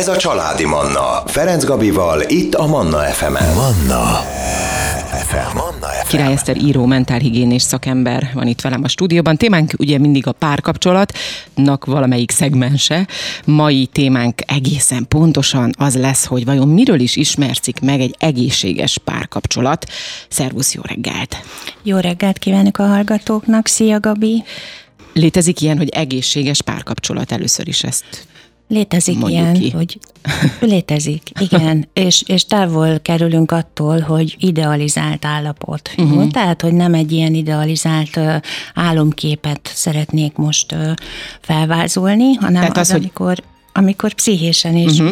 Ez a Családi Manna. Ferenc Gabival, itt a Manna FM-en. Manna FM. Király Eszter író, mentálhigiénés szakember van itt velem a stúdióban. Témánk ugye mindig a párkapcsolatnak valamelyik szegmense. Mai témánk egészen pontosan az lesz, hogy vajon miről is ismertszik meg egy egészséges párkapcsolat. Szervusz, jó reggelt! Jó reggelt kívánok a hallgatóknak, szia Gabi! Létezik ilyen, hogy egészséges párkapcsolat, először is ezt létezik mondjuk ilyen, ki. Hogy létezik, igen, és távol kerülünk attól, hogy idealizált állapot. Uh-huh. Tehát, hogy nem egy ilyen idealizált álomképet szeretnék most felvázolni, hanem tehát az, amikor pszichésen és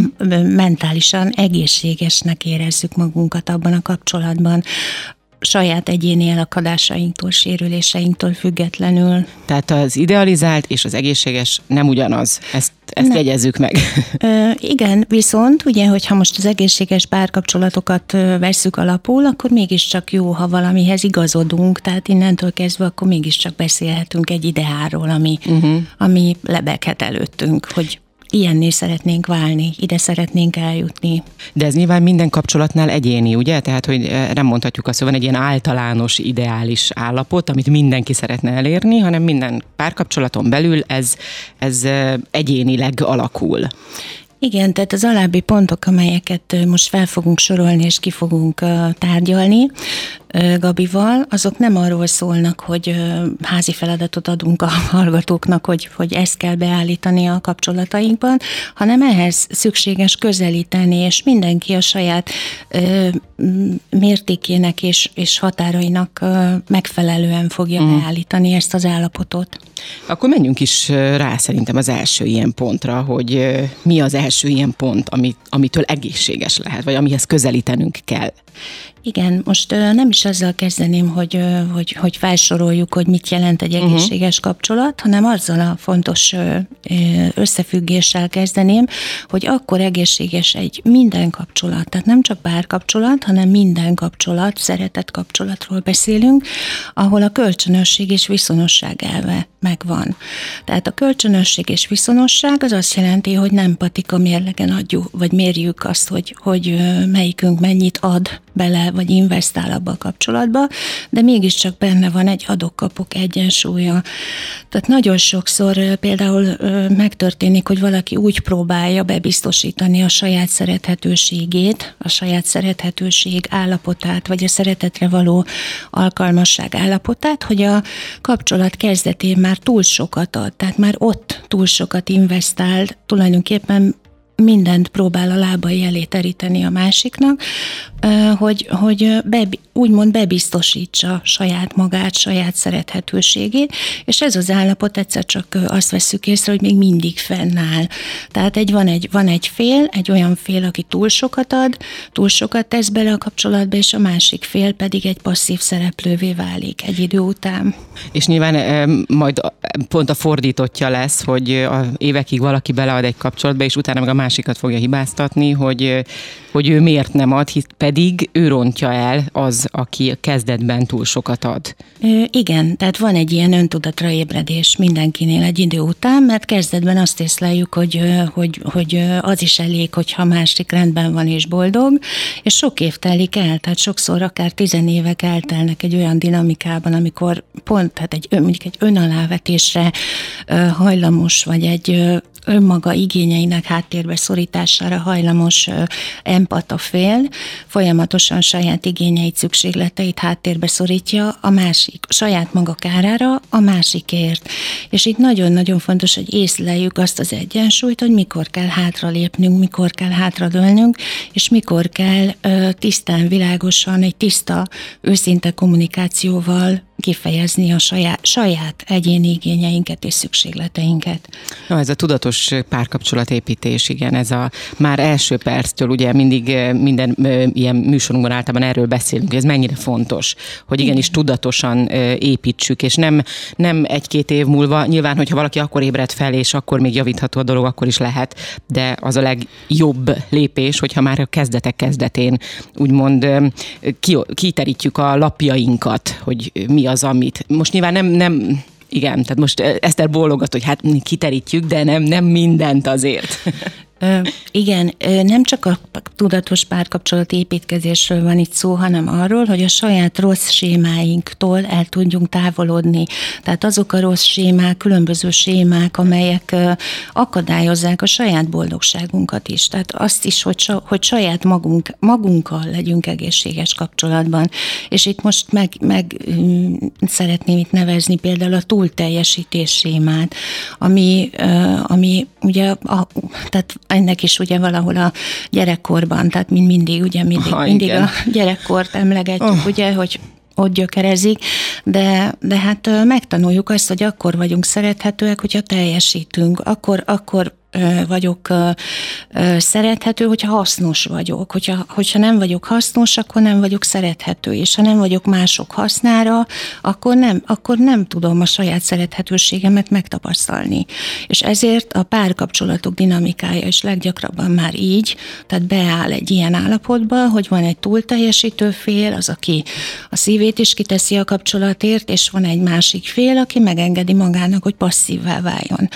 mentálisan egészségesnek érezzük magunkat abban a kapcsolatban, saját egyéni elakadásainktól, sérüléseinktől függetlenül. Tehát az idealizált és az egészséges nem ugyanaz. Ezt jegyezzük meg. Igen, viszont ugye, hogyha most az egészséges párkapcsolatokat vesszük alapul, akkor mégiscsak jó, ha valamihez igazodunk, tehát innentől kezdve akkor mégiscsak beszélhetünk egy ideáról, ami lebeghet előttünk, hogy ilyenné szeretnénk válni, ide szeretnénk eljutni. De ez nyilván minden kapcsolatnál egyéni, ugye? Tehát, hogy nem mondhatjuk azt, hogy van egy ilyen általános, ideális állapot, amit mindenki szeretne elérni, hanem minden párkapcsolaton belül ez egyénileg alakul. Igen, tehát az alábbi pontok, amelyeket most fel fogunk sorolni és ki fogunk tárgyalni Gabival, azok nem arról szólnak, hogy házi feladatot adunk a hallgatóknak, hogy ezt kell beállítani a kapcsolatainkban, hanem ehhez szükséges közelíteni, és mindenki a saját mértékének és határainak megfelelően fogja beállítani ezt az állapotot. Akkor menjünk is rá szerintem az első ilyen pontra, hogy mi az első ilyen pont, amitől egészséges lehet, vagy amihez közelítenünk kell. Igen, most nem is azzal kezdeném, hogy felsoroljuk, hogy mit jelent egy egészséges kapcsolat, hanem azzal a fontos összefüggéssel kezdeném, hogy akkor egészséges egy minden kapcsolat, tehát nem csak párkapcsolat, hanem minden kapcsolat, szeretett kapcsolatról beszélünk, ahol a kölcsönösség és viszonosság elve megvan. Tehát a kölcsönösség és viszonosság az azt jelenti, hogy nem patika mérlegen adjuk, vagy mérjük azt, hogy melyikünk mennyit ad bele, vagy investál abba a kapcsolatba, de mégiscsak benne van egy adok-kapok egyensúlya. Tehát nagyon sokszor például megtörténik, hogy valaki úgy próbálja bebiztosítani a saját szerethetőségét, a saját szerethetőség állapotát, vagy a szeretetre való alkalmasság állapotát, hogy a kapcsolat kezdetén már túl sokat ad, tehát már ott túl sokat investál, tulajdonképpen mindent próbál a lábai elé teríteni a másiknak, hogy úgymond bebiztosítsa saját magát, saját szerethetőségét, és ez az állapot egyszer csak azt vesszük észre, hogy még mindig fennáll. Tehát van egy fél, egy olyan fél, aki túl sokat ad, túl sokat tesz bele a kapcsolatba, és a másik fél pedig egy passzív szereplővé válik egy idő után. És nyilván majd pont a fordítottja lesz, hogy évekig valaki belead egy kapcsolatba, és utána meg a másikat fogja hibáztatni, hogy ő miért nem ad, pedig ő rontja el az, aki kezdetben túl sokat ad. Igen, tehát van egy ilyen öntudatra ébredés mindenkinél egy idő után, mert kezdetben azt észleljük, hogy az is elég, hogyha másik rendben van és boldog, és sok év telik el, tehát sokszor akár 10 évek eltelnek egy olyan dinamikában, amikor pont tehát mondjuk egy önalávetésre hajlamos, vagy egy önmaga igényeinek háttérbe szorítására hajlamos empata fél, folyamatosan saját igényeit, szükségleteit háttérbe szorítja a másik, saját maga kárára, a másikért. És itt nagyon-nagyon fontos, hogy észleljük azt az egyensúlyt, hogy mikor kell hátralépnünk, mikor kell hátradőlnünk, és mikor kell tisztán, világosan, egy tiszta, őszinte kommunikációval kifejezni a saját egyéni igényeinket és szükségleteinket. Na, ez a tudatos párkapcsolatépítés, igen, ez a már első perctől, ugye mindig minden ilyen műsorunkban általában erről beszélünk, ez mennyire fontos, hogy igenis tudatosan építsük, és nem 1-2 év múlva, nyilván, hogyha valaki akkor ébred fel, és akkor még javítható a dolog, akkor is lehet, de az a legjobb lépés, hogyha már a kezdetek kezdetén úgymond kiterítjük a lapjainkat, hogy mi az, amit. Most nyilván nem igen, tehát most Eszter bólogat, hogy hát kiterítjük, de nem mindent azért. Igen, nem csak a tudatos párkapcsolati építkezésről van itt szó, hanem arról, hogy a saját rossz sémáinktól el tudjunk távolodni. Tehát azok a rossz sémák, különböző sémák, amelyek akadályozzák a saját boldogságunkat is. Tehát azt is, hogy saját magunkkal legyünk egészséges kapcsolatban. És itt most meg szeretném itt nevezni például a túlteljesítés sémát, ami ugye, tehát ennek is ugye valahol a gyerekkorban, tehát mindig a gyerekkort emlegetjük, ugye, hogy ott gyökerezik, de hát megtanuljuk azt, hogy akkor vagyunk szerethetőek, hogyha teljesítünk, akkor vagyok szerethető, hogyha hasznos vagyok. Hogyha nem vagyok hasznos, akkor nem vagyok szerethető, és ha nem vagyok mások hasznára, akkor nem tudom a saját szerethetőségemet megtapasztalni. És ezért a párkapcsolatok dinamikája is leggyakrabban már így, tehát beáll egy ilyen állapotba, hogy van egy túlteljesítő fél, az, aki a szívét is kiteszi a kapcsolatért, és van egy másik fél, aki megengedi magának, hogy passzívvá váljon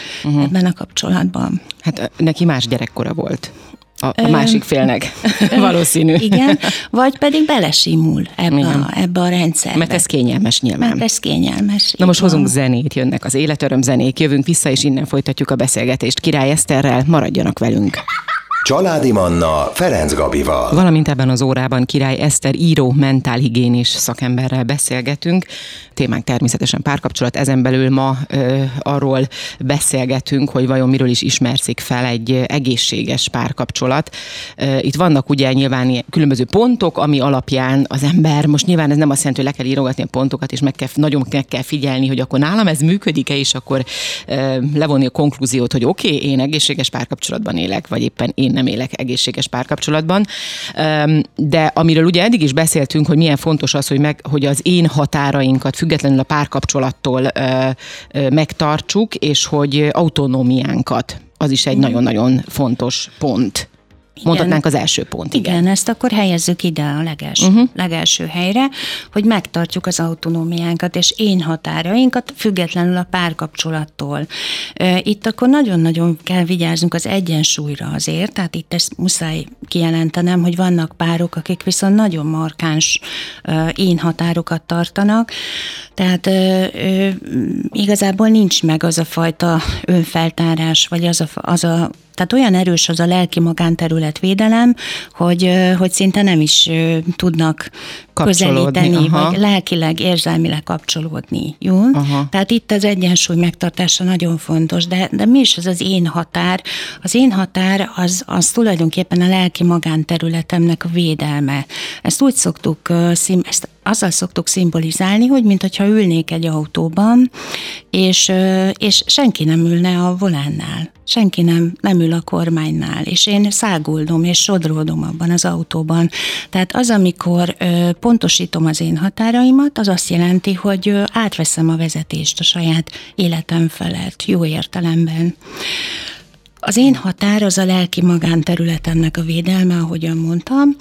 ebben a kapcsolatban. Hát neki más gyerekkora volt. A másik félnek valószínű. Igen, vagy pedig belesimul ebbe a rendszerbe. Mert ez kényelmes nyilván. Na most hozunk zenét, jönnek az életöröm zenék, jövünk vissza, és innen folytatjuk a beszélgetést Király Eszterrel, maradjanak velünk. Családi Manna Ferenc Gabival. Valamint ebben az órában Király Eszter író, mentálhigiénis szakemberrel beszélgetünk. Témánk természetesen párkapcsolat, ezen belül ma arról beszélgetünk, hogy vajon miről is ismerszik fel egy egészséges párkapcsolat. Itt vannak ugye nyilván különböző pontok, ami alapján az ember, most nyilván ez nem azt jelenti, hogy le kell írogatni a pontokat, és nagyon meg kell figyelni, hogy akkor nálam ez működik-e, és akkor levonni a konklúziót, hogy oké, én egészséges párkapcsolatban élek, vagy éppen én nem élek egészséges párkapcsolatban. De amiről ugye eddig is beszéltünk, hogy milyen fontos az, hogy az én határainkat függetlenül a párkapcsolattól megtartsuk, és hogy autonómiánkat. Az is egy nagyon-nagyon fontos pont. Mondhatnánk az első pont. Igen, ezt akkor helyezzük ide a legelső helyre, hogy megtartjuk az autonómiánkat és én határainkat függetlenül a párkapcsolattól. Itt akkor nagyon-nagyon kell vigyáznunk az egyensúlyra azért, tehát itt ezt muszáj kijelentenem, hogy vannak párok, akik viszont nagyon markáns én határokat tartanak, tehát igazából nincs meg az a fajta önfeltárás, vagy az a tehát olyan erős az a lelki magánterület védelem, hogy szinte nem is tudnak közelíteni, vagy lelkileg, érzelmileg kapcsolódni. Jó? Tehát itt az egyensúly megtartása nagyon fontos, de mi is az én határ? Az én határ az tulajdonképpen a lelki magánterületemnek a védelme. Ezt úgy szoktuk azzal szoktuk szimbolizálni, hogy mintha ülnék egy autóban, és senki nem ülne a volánnál, senki nem ül a kormánynál, és én száguldom és sodródom abban az autóban. Tehát az, amikor pontosítom az én határaimat, az azt jelenti, hogy átveszem a vezetést a saját életem felett, jó értelemben. Az én határ az a lelki magánterületemnek a védelme, ahogyan mondtam.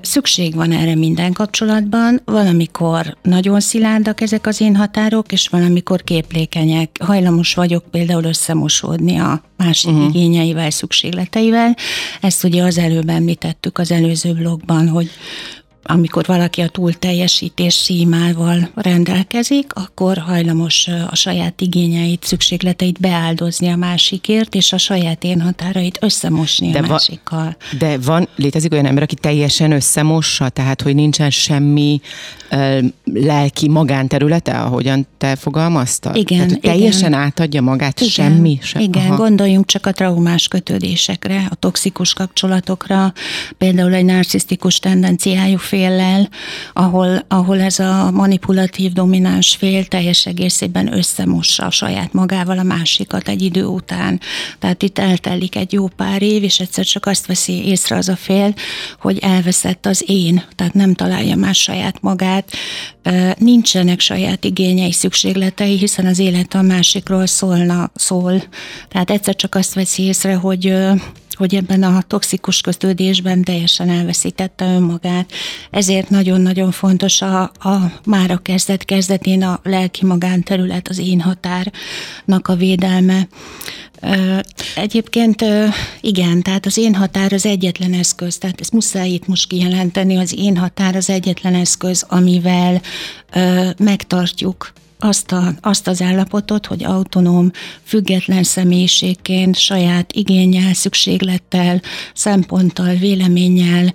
Szükség van erre minden kapcsolatban, valamikor nagyon szilárdak ezek az én határok, és valamikor képlékenyek. Hajlamos vagyok például összemosódni a másik igényeivel, szükségleteivel. Ezt ugye az előbb említettük az előző blogban, hogy amikor valaki a túlteljesítés símával rendelkezik, akkor hajlamos a saját igényeit, szükségleteit beáldozni a másikért, és a saját én határait összemosni a másikkal. De létezik olyan ember, aki teljesen összemossa, tehát hogy nincsen semmi lelki magánterülete, ahogyan te fogalmaztad? Igen. Tehát, teljesen átadja magát, igen, semmi? Igen, gondoljunk csak a traumás kötődésekre, a toxikus kapcsolatokra, például egy narcisztikus tendenciájú féllel, ahol ez a manipulatív, domináns fél teljes egészében összemossa saját magával a másikat egy idő után. Tehát itt eltelik egy jó pár év, és egyszer csak azt veszi észre az a fél, hogy elveszett az én, tehát nem találja már saját magát, nincsenek saját igényei, szükségletei, hiszen az élet a másikról szól. Tehát egyszer csak azt veszi észre, hogy ebben a toxikus kötődésben teljesen elveszítette önmagát. Ezért nagyon-nagyon fontos már a kezdetén a lelki magánterület, az én határnak a védelme. Egyébként igen, tehát az én határ az egyetlen eszköz, tehát ezt muszáj itt most kijelenteni, az én határ az egyetlen eszköz, amivel megtartjuk azt az állapotot, hogy autonóm, független személyiségként, saját igénnyel, szükséglettel, szemponttal, véleménnyel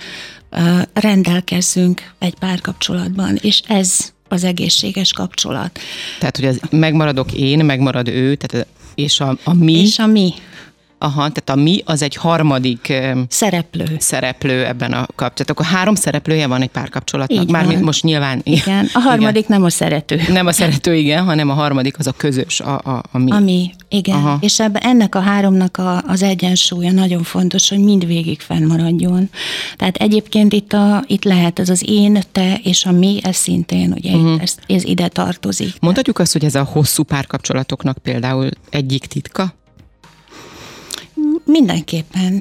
rendelkezzünk egy párkapcsolatban, és ez az egészséges kapcsolat. Tehát, hogy az megmaradok én, megmarad ő, tehát és a mi. Aha, tehát a mi az egy harmadik szereplő ebben a kapcsolatban. Akkor három szereplője van egy párkapcsolatnak. Mármint most nyilván... Igen, a harmadik igen. Nem a szerető. Nem a szerető, igen, hanem a harmadik az a közös, a mi. A mi, igen. Aha. És ennek a háromnak az egyensúlya nagyon fontos, hogy mindvégig fennmaradjon. Tehát egyébként itt lehet az az én, te és a mi, ez szintén ugye ez ide tartozik. Mondhatjuk azt, hogy ez a hosszú párkapcsolatoknak például egyik titka?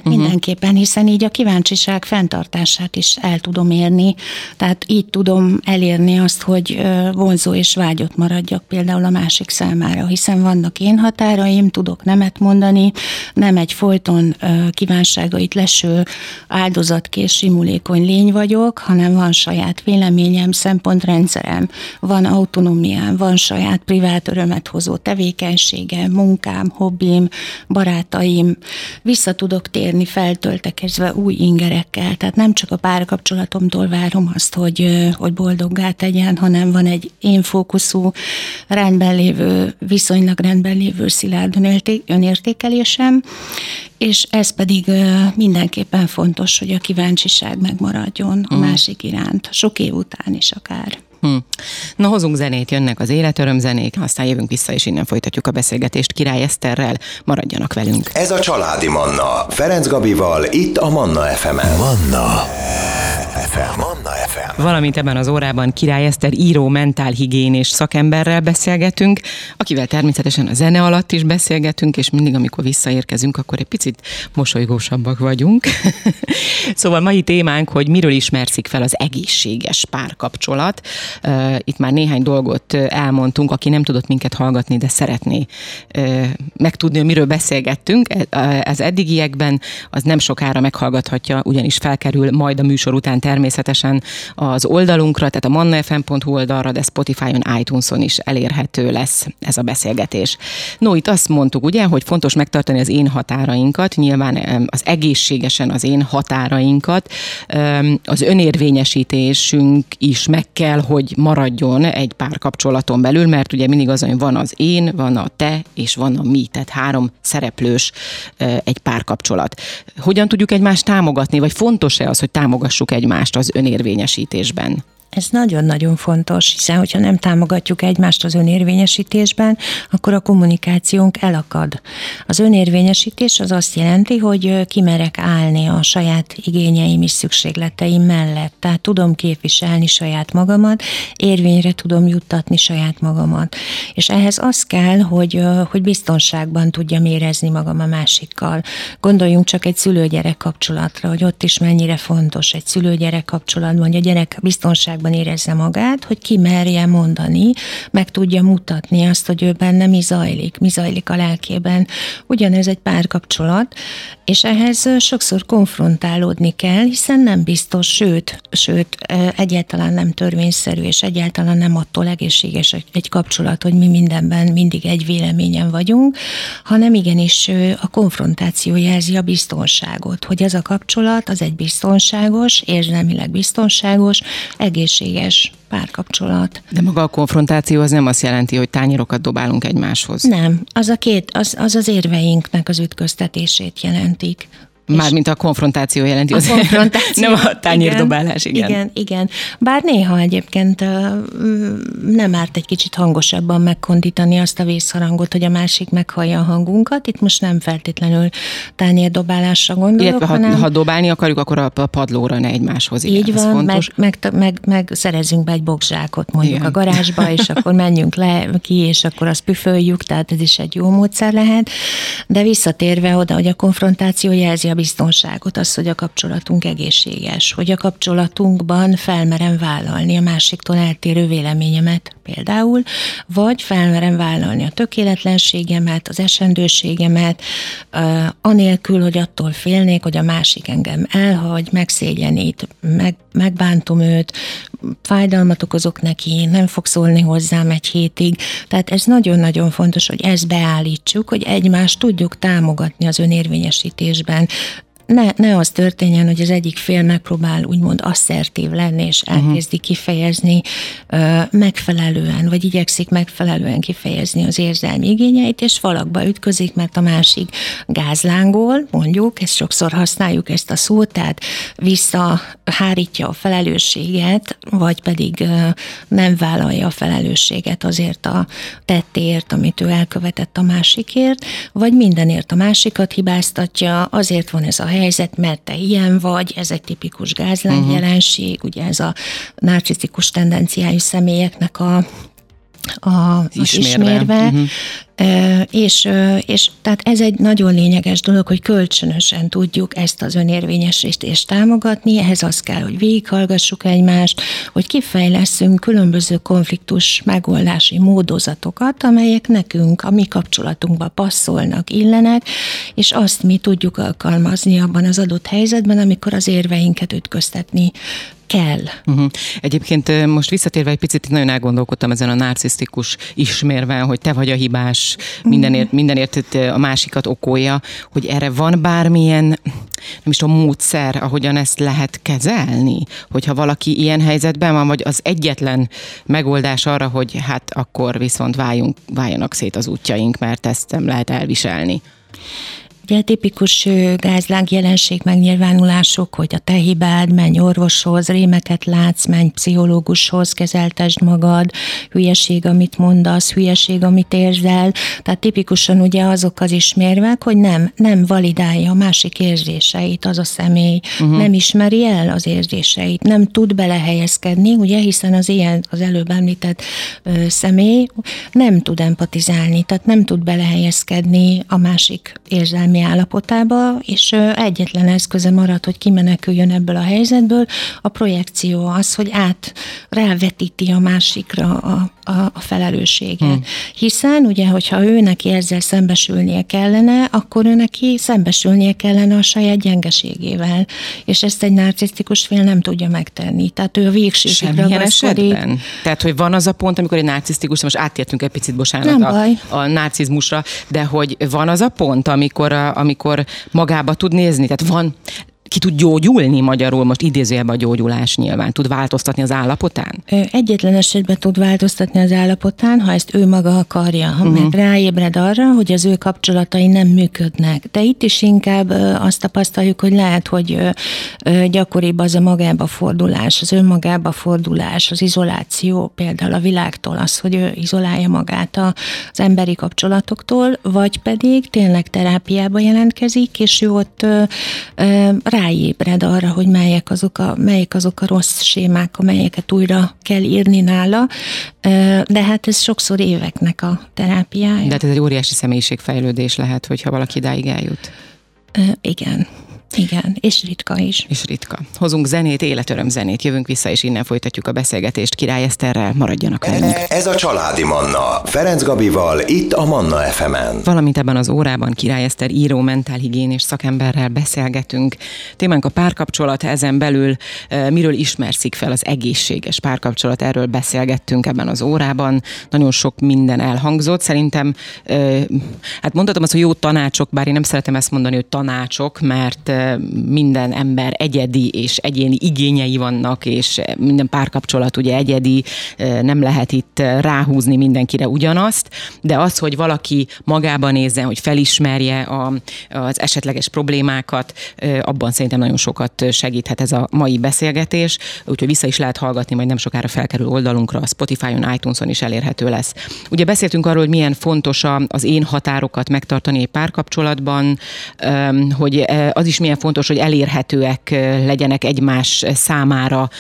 Mindenképpen, hiszen így a kíváncsiság fenntartását is el tudom érni, tehát így tudom elérni azt, hogy vonzó és vágyott maradjak például a másik számára, hiszen vannak én határaim, tudok nemet mondani, nem egy folyton kívánságait leső áldozatkés, simulékony lény vagyok, hanem van saját véleményem, szempontrendszerem, van autonomiám, van saját privát örömet hozó tevékenységem, munkám, hobbim, barátaim, vissza tudok térni feltöltekezve új ingerekkel, tehát nem csak a párkapcsolatomtól várom azt, hogy boldoggá tegyen, hanem van egy én fókuszú, rendben lévő, viszonylag rendben lévő szilárd önértékelésem, és ez pedig mindenképpen fontos, hogy a kíváncsiság megmaradjon a másik iránt, sok év után is akár. Na, hozunk zenét, jönnek az életörömzenék, aztán jövünk vissza, és innen folytatjuk a beszélgetést Király Eszterrel. Maradjanak velünk. Ez a Családi Manna, Ferenc Gabival, itt a Manna FM-en. Manna FM. Manna FM. Valamint ebben az órában Király Eszter író, mentálhigiénés szakemberrel beszélgetünk, akivel természetesen a zene alatt is beszélgetünk, és mindig, amikor visszaérkezünk, akkor egy picit mosolygósabbak vagyunk. Szóval mai témánk, hogy miről ismerszik fel az egészséges párkapcsolat. Itt már néhány dolgot elmondtunk, aki nem tudott minket hallgatni, de szeretné megtudni, miről beszélgettünk. Az eddigiekben az nem sokára meghallgathatja, ugyanis felkerül majd a műsor után természetesen az oldalunkra, tehát a mannafm.hu oldalra, de Spotify-on, iTunes-on is elérhető lesz ez a beszélgetés. No, itt azt mondtuk, ugye, hogy fontos megtartani az én határainkat, nyilván az egészségesen az én határainkat, az önérvényesítésünk is meg kell, hogy maradjon egy párkapcsolaton belül, mert ugye mindig az, hogy van az én, van a te, és van a mi, tehát három szereplős egy párkapcsolat. Hogyan tudjuk egymást támogatni, vagy fontos-e az, hogy támogassuk egymást az önérvényesítésben? Ez nagyon-nagyon fontos, hiszen hogyha nem támogatjuk egymást az önérvényesítésben, akkor a kommunikációnk elakad. Az önérvényesítés az azt jelenti, hogy kimerek állni a saját igényeim és szükségleteim mellett. Tehát tudom képviselni saját magamat, érvényre tudom juttatni saját magamat. És ehhez az kell, hogy biztonságban tudjam érezni magam a másikkal. Gondoljunk csak egy szülő-gyerek kapcsolatra, hogy ott is mennyire fontos egy szülő-gyerek kapcsolatban, hogy a gyerek biztonságban érezze magát, hogy ki merje mondani, meg tudja mutatni azt, hogy ő benne mi zajlik a lelkében. Ugyanez egy párkapcsolat, és ehhez sokszor konfrontálódni kell, hiszen nem biztos, sőt, egyáltalán nem törvényszerű, és egyáltalán nem attól egészséges egy kapcsolat, hogy mi mindenben mindig egy véleményen vagyunk, hanem igenis a konfrontáció jelzi a biztonságot, hogy ez a kapcsolat az egy biztonságos, érzelmileg biztonságos, egészséges párkapcsolat. De maga a konfrontáció az nem azt jelenti, hogy tányérokat dobálunk egymáshoz. Nem, az érveinknek az ütköztetését jelentik. Mármint a konfrontáció jelenti. A konfrontáció. Nem a tányérdobálás, igen. Bár néha egyébként nem árt egy kicsit hangosabban megkondítani azt a vészharangot, hogy a másik meghallja a hangunkat. Itt most nem feltétlenül tányérdobálásra gondolok. Illetve ha dobálni akarjuk, akkor a padlóra, ne egymáshoz. Igen, így van, meg szerezünk be egy bokzsákot mondjuk a garázsba, és akkor menjünk le ki, és akkor azt püföljük, tehát ez is egy jó módszer lehet. De visszatérve oda, hogy a konfrontáció jelzi a biztonságot, az, hogy a kapcsolatunk egészséges, hogy a kapcsolatunkban felmerem vállalni a másiktól eltérő véleményemet például, vagy felmerem vállalni a tökéletlenségemet, az esendőségemet, anélkül, hogy attól félnék, hogy a másik engem elhagy, megszégyenít, megbántom őt, fájdalmat okozok neki, nem fog szólni hozzám egy hétig. Tehát ez nagyon-nagyon fontos, hogy ezt beállítsuk, hogy egymást tudjuk támogatni az önérvényesítésben. Ne az történjen, hogy az egyik fél megpróbál úgymond asszertív lenni, és elkezdi kifejezni megfelelően, vagy igyekszik megfelelően kifejezni az érzelmi igényeit, és falakba ütközik, mert a másik gázlángol, mondjuk, ezt sokszor használjuk ezt a szót, tehát visszahárítja a felelősséget, vagy pedig nem vállalja a felelősséget azért a tettért, amit ő elkövetett a másikért, vagy mindenért a másikat hibáztatja, azért van ez a helyzet, mert te ilyen vagy, ez egy tipikus gázlány jelenség, ugye ez a narcisztikus tendenciájú személyeknek az ismérve. És tehát ez egy nagyon lényeges dolog, hogy kölcsönösen tudjuk ezt az önérvényesítést támogatni, ehhez az kell, hogy végighallgassuk egymást, hogy kifejlesszünk különböző konfliktus megoldási módozatokat, amelyek nekünk, a mi kapcsolatunkba passzolnak, illenek, és azt mi tudjuk alkalmazni abban az adott helyzetben, amikor az érveinket ütköztetni kell. Egyébként most visszatérve egy picit, nagyon elgondolkodtam ezen a narcisztikus ismérven, hogy te vagy a hibás, mindenért a másikat okolja, hogy erre van bármilyen, nem is tudom, módszer, ahogyan ezt lehet kezelni? Hogyha valaki ilyen helyzetben van, vagy az egyetlen megoldás arra, hogy hát akkor viszont váljanak szét az útjaink, mert ezt nem lehet elviselni. Ugye tipikus gázláng jelenség megnyilvánulások, hogy a te hibád, menj orvoshoz, rémeket látsz, menj pszichológushoz, kezeltesd magad, hülyeség, amit mondasz, hülyeség, amit érzel. Tehát tipikusan ugye azok az ismérvek, hogy nem validálja a másik érzéseit az a személy, nem ismeri el az érzéseit, nem tud belehelyezkedni, ugye, hiszen az ilyen, az előbb említett személy nem tud empatizálni, tehát nem tud belehelyezkedni a másik érzelmi állapotába, és egyetlen eszköze marad, hogy kimeneküljön ebből a helyzetből. A projekció az, hogy rávetíti a másikra a felelősséget. Hiszen ugye, hogyha ő neki ezzel szembesülnie kellene, akkor ő neki szembesülnie kellene a saját gyengeségével. És ezt egy narcisztikus fél nem tudja megtenni. Tehát ő a végsőkig ragaszkodik. Tehát, hogy van az a pont, amikor egy narcisztikus, most áttértünk egy picit, bocsánat, a narcizmusra, de hogy van az a pont, amikor magába tud nézni, tehát ki tud gyógyulni, magyarul, most idézőjelben a gyógyulás nyilván, tud változtatni az állapotán? Egyetlen esetben tud változtatni az állapotán, ha ezt ő maga akarja, mert ráébred arra, hogy az ő kapcsolatai nem működnek. De itt is inkább azt tapasztaljuk, hogy lehet, hogy gyakoribb az a magába fordulás, az önmagába fordulás, az izoláció például a világtól, az, hogy ő izolálja magát az emberi kapcsolatoktól, vagy pedig tényleg terápiába jelentkezik, és ő ott ráébred arra, hogy melyek azok a rossz sémák, amelyeket újra kell írni nála, de hát ez sokszor éveknek a terápiája. De hát ez egy óriási személyiségfejlődés lehet, hogyha valaki idáig eljut. Igen, és ritka is. És ritka. Hozunk zenét, életörömzenét, jövünk vissza, és innen folytatjuk a beszélgetést Király Eszterrel, maradjanak velünk. Ez a Családi Manna, Ferenc Gabival, itt a Manna FM-en. Valamint ebben az órában Király Eszter író, mentálhigiénés szakemberrel beszélgetünk. Témánk a párkapcsolat, ezen belül miről ismerszik fel az egészséges párkapcsolat, erről beszélgettünk ebben az órában. Nagyon sok minden elhangzott. Szerintem, hát mondhatom azt, hogy jó tanácsok, bár én nem szeretem ezt mondani, hogy tanácsok, mert minden ember egyedi és egyéni igényei vannak, és minden párkapcsolat ugye egyedi, nem lehet itt ráhúzni mindenkire ugyanazt, de az, hogy valaki magába nézzen, hogy felismerje az esetleges problémákat, abban szerintem nagyon sokat segíthet ez a mai beszélgetés, úgyhogy vissza is lehet hallgatni, majd nem sokára felkerül oldalunkra, a Spotify-on, iTunes-on is elérhető lesz. Ugye beszéltünk arról, hogy milyen fontos az én határokat megtartani egy párkapcsolatban, hogy az is milyen fontos, hogy elérhetőek legyenek egymás számára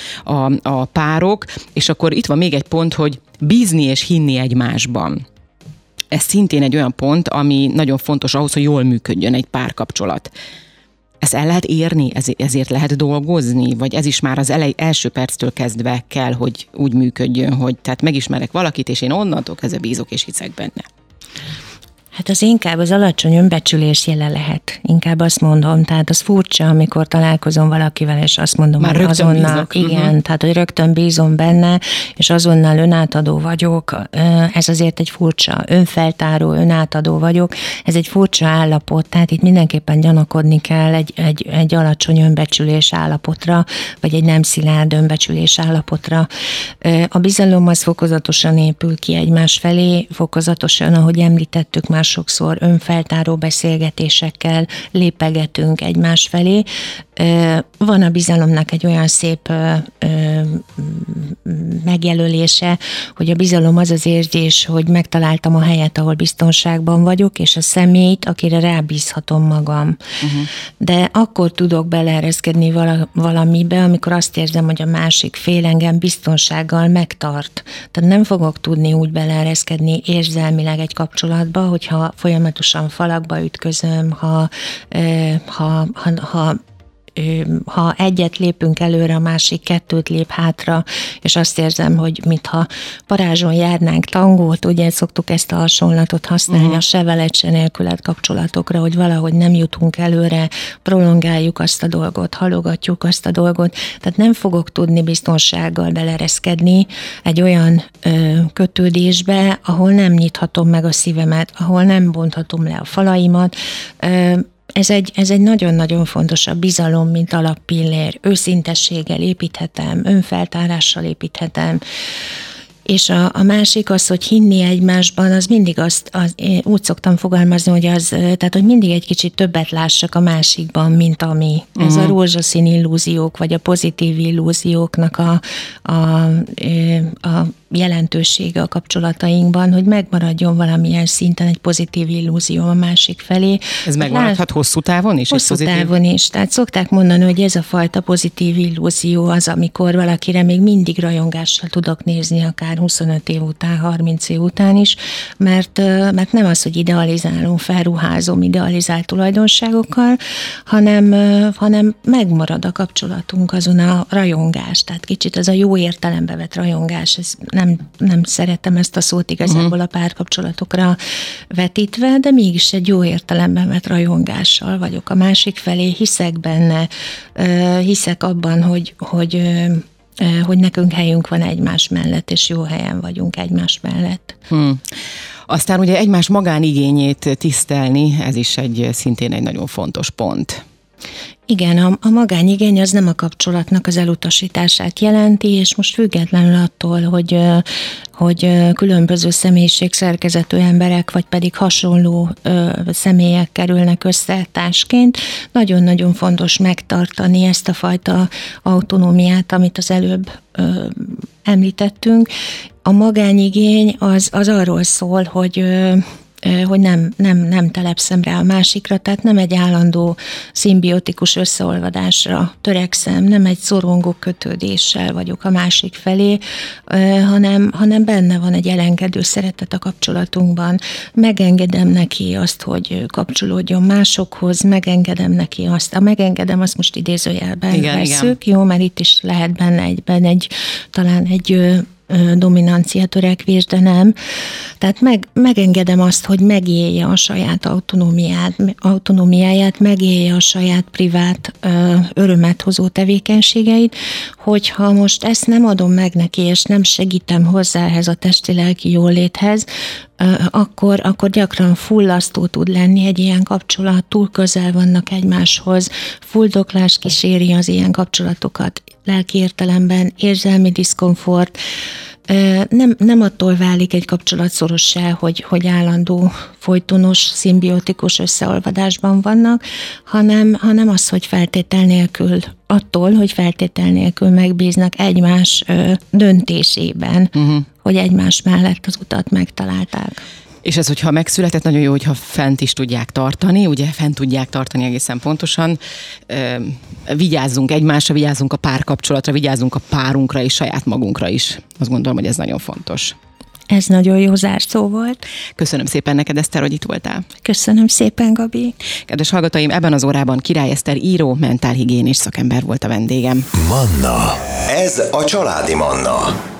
a párok, és akkor itt van még egy pont, hogy bízni és hinni egymásban. Ez szintén egy olyan pont, ami nagyon fontos ahhoz, hogy jól működjön egy párkapcsolat. ezt el lehet érni, ezért lehet dolgozni, vagy ez is már az első perctől kezdve kell, hogy úgy működjön, hogy tehát megismerek valakit, és én onnantól kezdve bízok és hiszek benne. Hát az inkább az alacsony önbecsülés jele lehet. Inkább azt mondom, tehát az furcsa, amikor találkozom valakivel, és azt mondom, már hogy azonnal bízok. Igen, tehát hogy rögtön bízom benne, és azonnal önátadó vagyok. Ez azért egy furcsa, önfeltáró, önátadó vagyok. Ez egy furcsa állapot, tehát itt mindenképpen gyanakodni kell egy alacsony önbecsülés állapotra, vagy egy nem szilárd önbecsülés állapotra. A bizalom az fokozatosan épül ki egymás felé, fokozatosan, ahogy említettük már, sokszor önfeltáró beszélgetésekkel lépegetünk egymás felé. Van a bizalomnak egy olyan szép megjelölése, hogy a bizalom az az érzés, hogy megtaláltam a helyet, ahol biztonságban vagyok, és a személyt, akire rábízhatom magam. Uh-huh. De akkor tudok beleereszkedni valamibe, amikor azt érzem, hogy a másik fél engem biztonsággal megtart. Tehát nem fogok tudni úgy beleereszkedni érzelmileg egy kapcsolatba, hogyha folyamatosan falakba ütközöm, ha egyet lépünk előre, a másik kettőt lép hátra, és azt érzem, hogy mintha parázson járnánk tangót, ugye szoktuk ezt a hasonlatot használni, a se veled, se nélküled kapcsolatokra, hogy valahogy nem jutunk előre, prolongáljuk azt a dolgot, halogatjuk azt a dolgot, tehát nem fogok tudni biztonsággal belereszkedni egy olyan kötődésbe, ahol nem nyithatom meg a szívemet, ahol nem bonthatom le a falaimat. Ez egy nagyon-nagyon fontos, a bizalom, mint alappillér. Őszintességgel építhetem, önfeltárással építhetem. És a másik az, hogy hinni egymásban, az mindig én úgy szoktam fogalmazni, hogy hogy mindig egy kicsit többet lássak a másikban, mint ami. Ez a rózsaszín illúziók, vagy a pozitív illúzióknak a jelentősége a kapcsolatainkban, hogy megmaradjon valamilyen szinten egy pozitív illúzió a másik felé. Ez megmaradhat hosszú távon is? Hosszú távon is. Tehát szokták mondani, hogy ez a fajta pozitív illúzió az, amikor valakire még mindig rajongással tudok nézni, akár 25 év után, 30 év után is, mert nem az, hogy idealizálom, felruházom idealizált tulajdonságokkal, hanem megmarad a kapcsolatunk azon a rajongás. Tehát kicsit ez a jó értelembe vett rajongás, ez nem szeretem ezt a szót igazából a párkapcsolatokra vetítve, de mégis egy jó értelemben vett rajongással vagyok a másik felé, hiszek benne, hiszek abban, hogy nekünk helyünk van egymás mellett, és jó helyen vagyunk egymás mellett. Aztán ugye egymás magánigényét tisztelni, ez is szintén egy nagyon fontos pont. Igen, a magányigény az nem a kapcsolatnak az elutasítását jelenti, és most függetlenül attól, hogy különböző személyiségszerkezetű emberek, vagy pedig hasonló személyek kerülnek össze társként, nagyon-nagyon fontos megtartani ezt a fajta autonómiát, amit az előbb említettünk. A magányigény az arról szól, hogy nem telepszem rá a másikra, tehát nem egy állandó szimbiotikus összeolvadásra törekszem, nem egy szorongó kötődéssel vagyok a másik felé, hanem benne van egy elengedő szeretet a kapcsolatunkban. Megengedem neki azt, hogy kapcsolódjon másokhoz, megengedem neki azt. A megengedem, azt most idézőjelben veszük, jó, mert itt is lehet benne talán egy dominancia törekvés, de nem. Tehát megengedem azt, hogy megélje a saját autonómiáját, megélje a saját privát örömet hozó tevékenységeit, hogyha most ezt nem adom meg neki, és nem segítem hozzá ehhez a testi-lelki jóléthez, akkor gyakran fullasztó tud lenni egy ilyen kapcsolat, túl közel vannak egymáshoz, fuldoklás kíséri az ilyen kapcsolatokat lelki értelemben, érzelmi diszkomfort. Nem attól válik egy kapcsolat szorossá, hogy állandó, folytonos, szimbiotikus összeolvadásban vannak, hanem az, hogy feltétel nélkül megbíznak egymás döntésében, hogy egymás mellett az utat megtalálták. És ez, hogyha megszületett, nagyon jó, hogyha fent is tudják tartani, ugye fent tudják tartani egészen pontosan. Vigyázzunk egymásra, vigyázzunk a párkapcsolatra, vigyázzunk a párunkra és saját magunkra is. Azt gondolom, hogy ez nagyon fontos. Ez nagyon jó zárszó volt. Köszönöm szépen neked, Eszter, hogy itt voltál. Köszönöm szépen, Gabi. Kedves hallgatóim, ebben az órában Király Eszter író, mentálhigiénés szakember volt a vendégem. Manna. Ez a Családi Manna.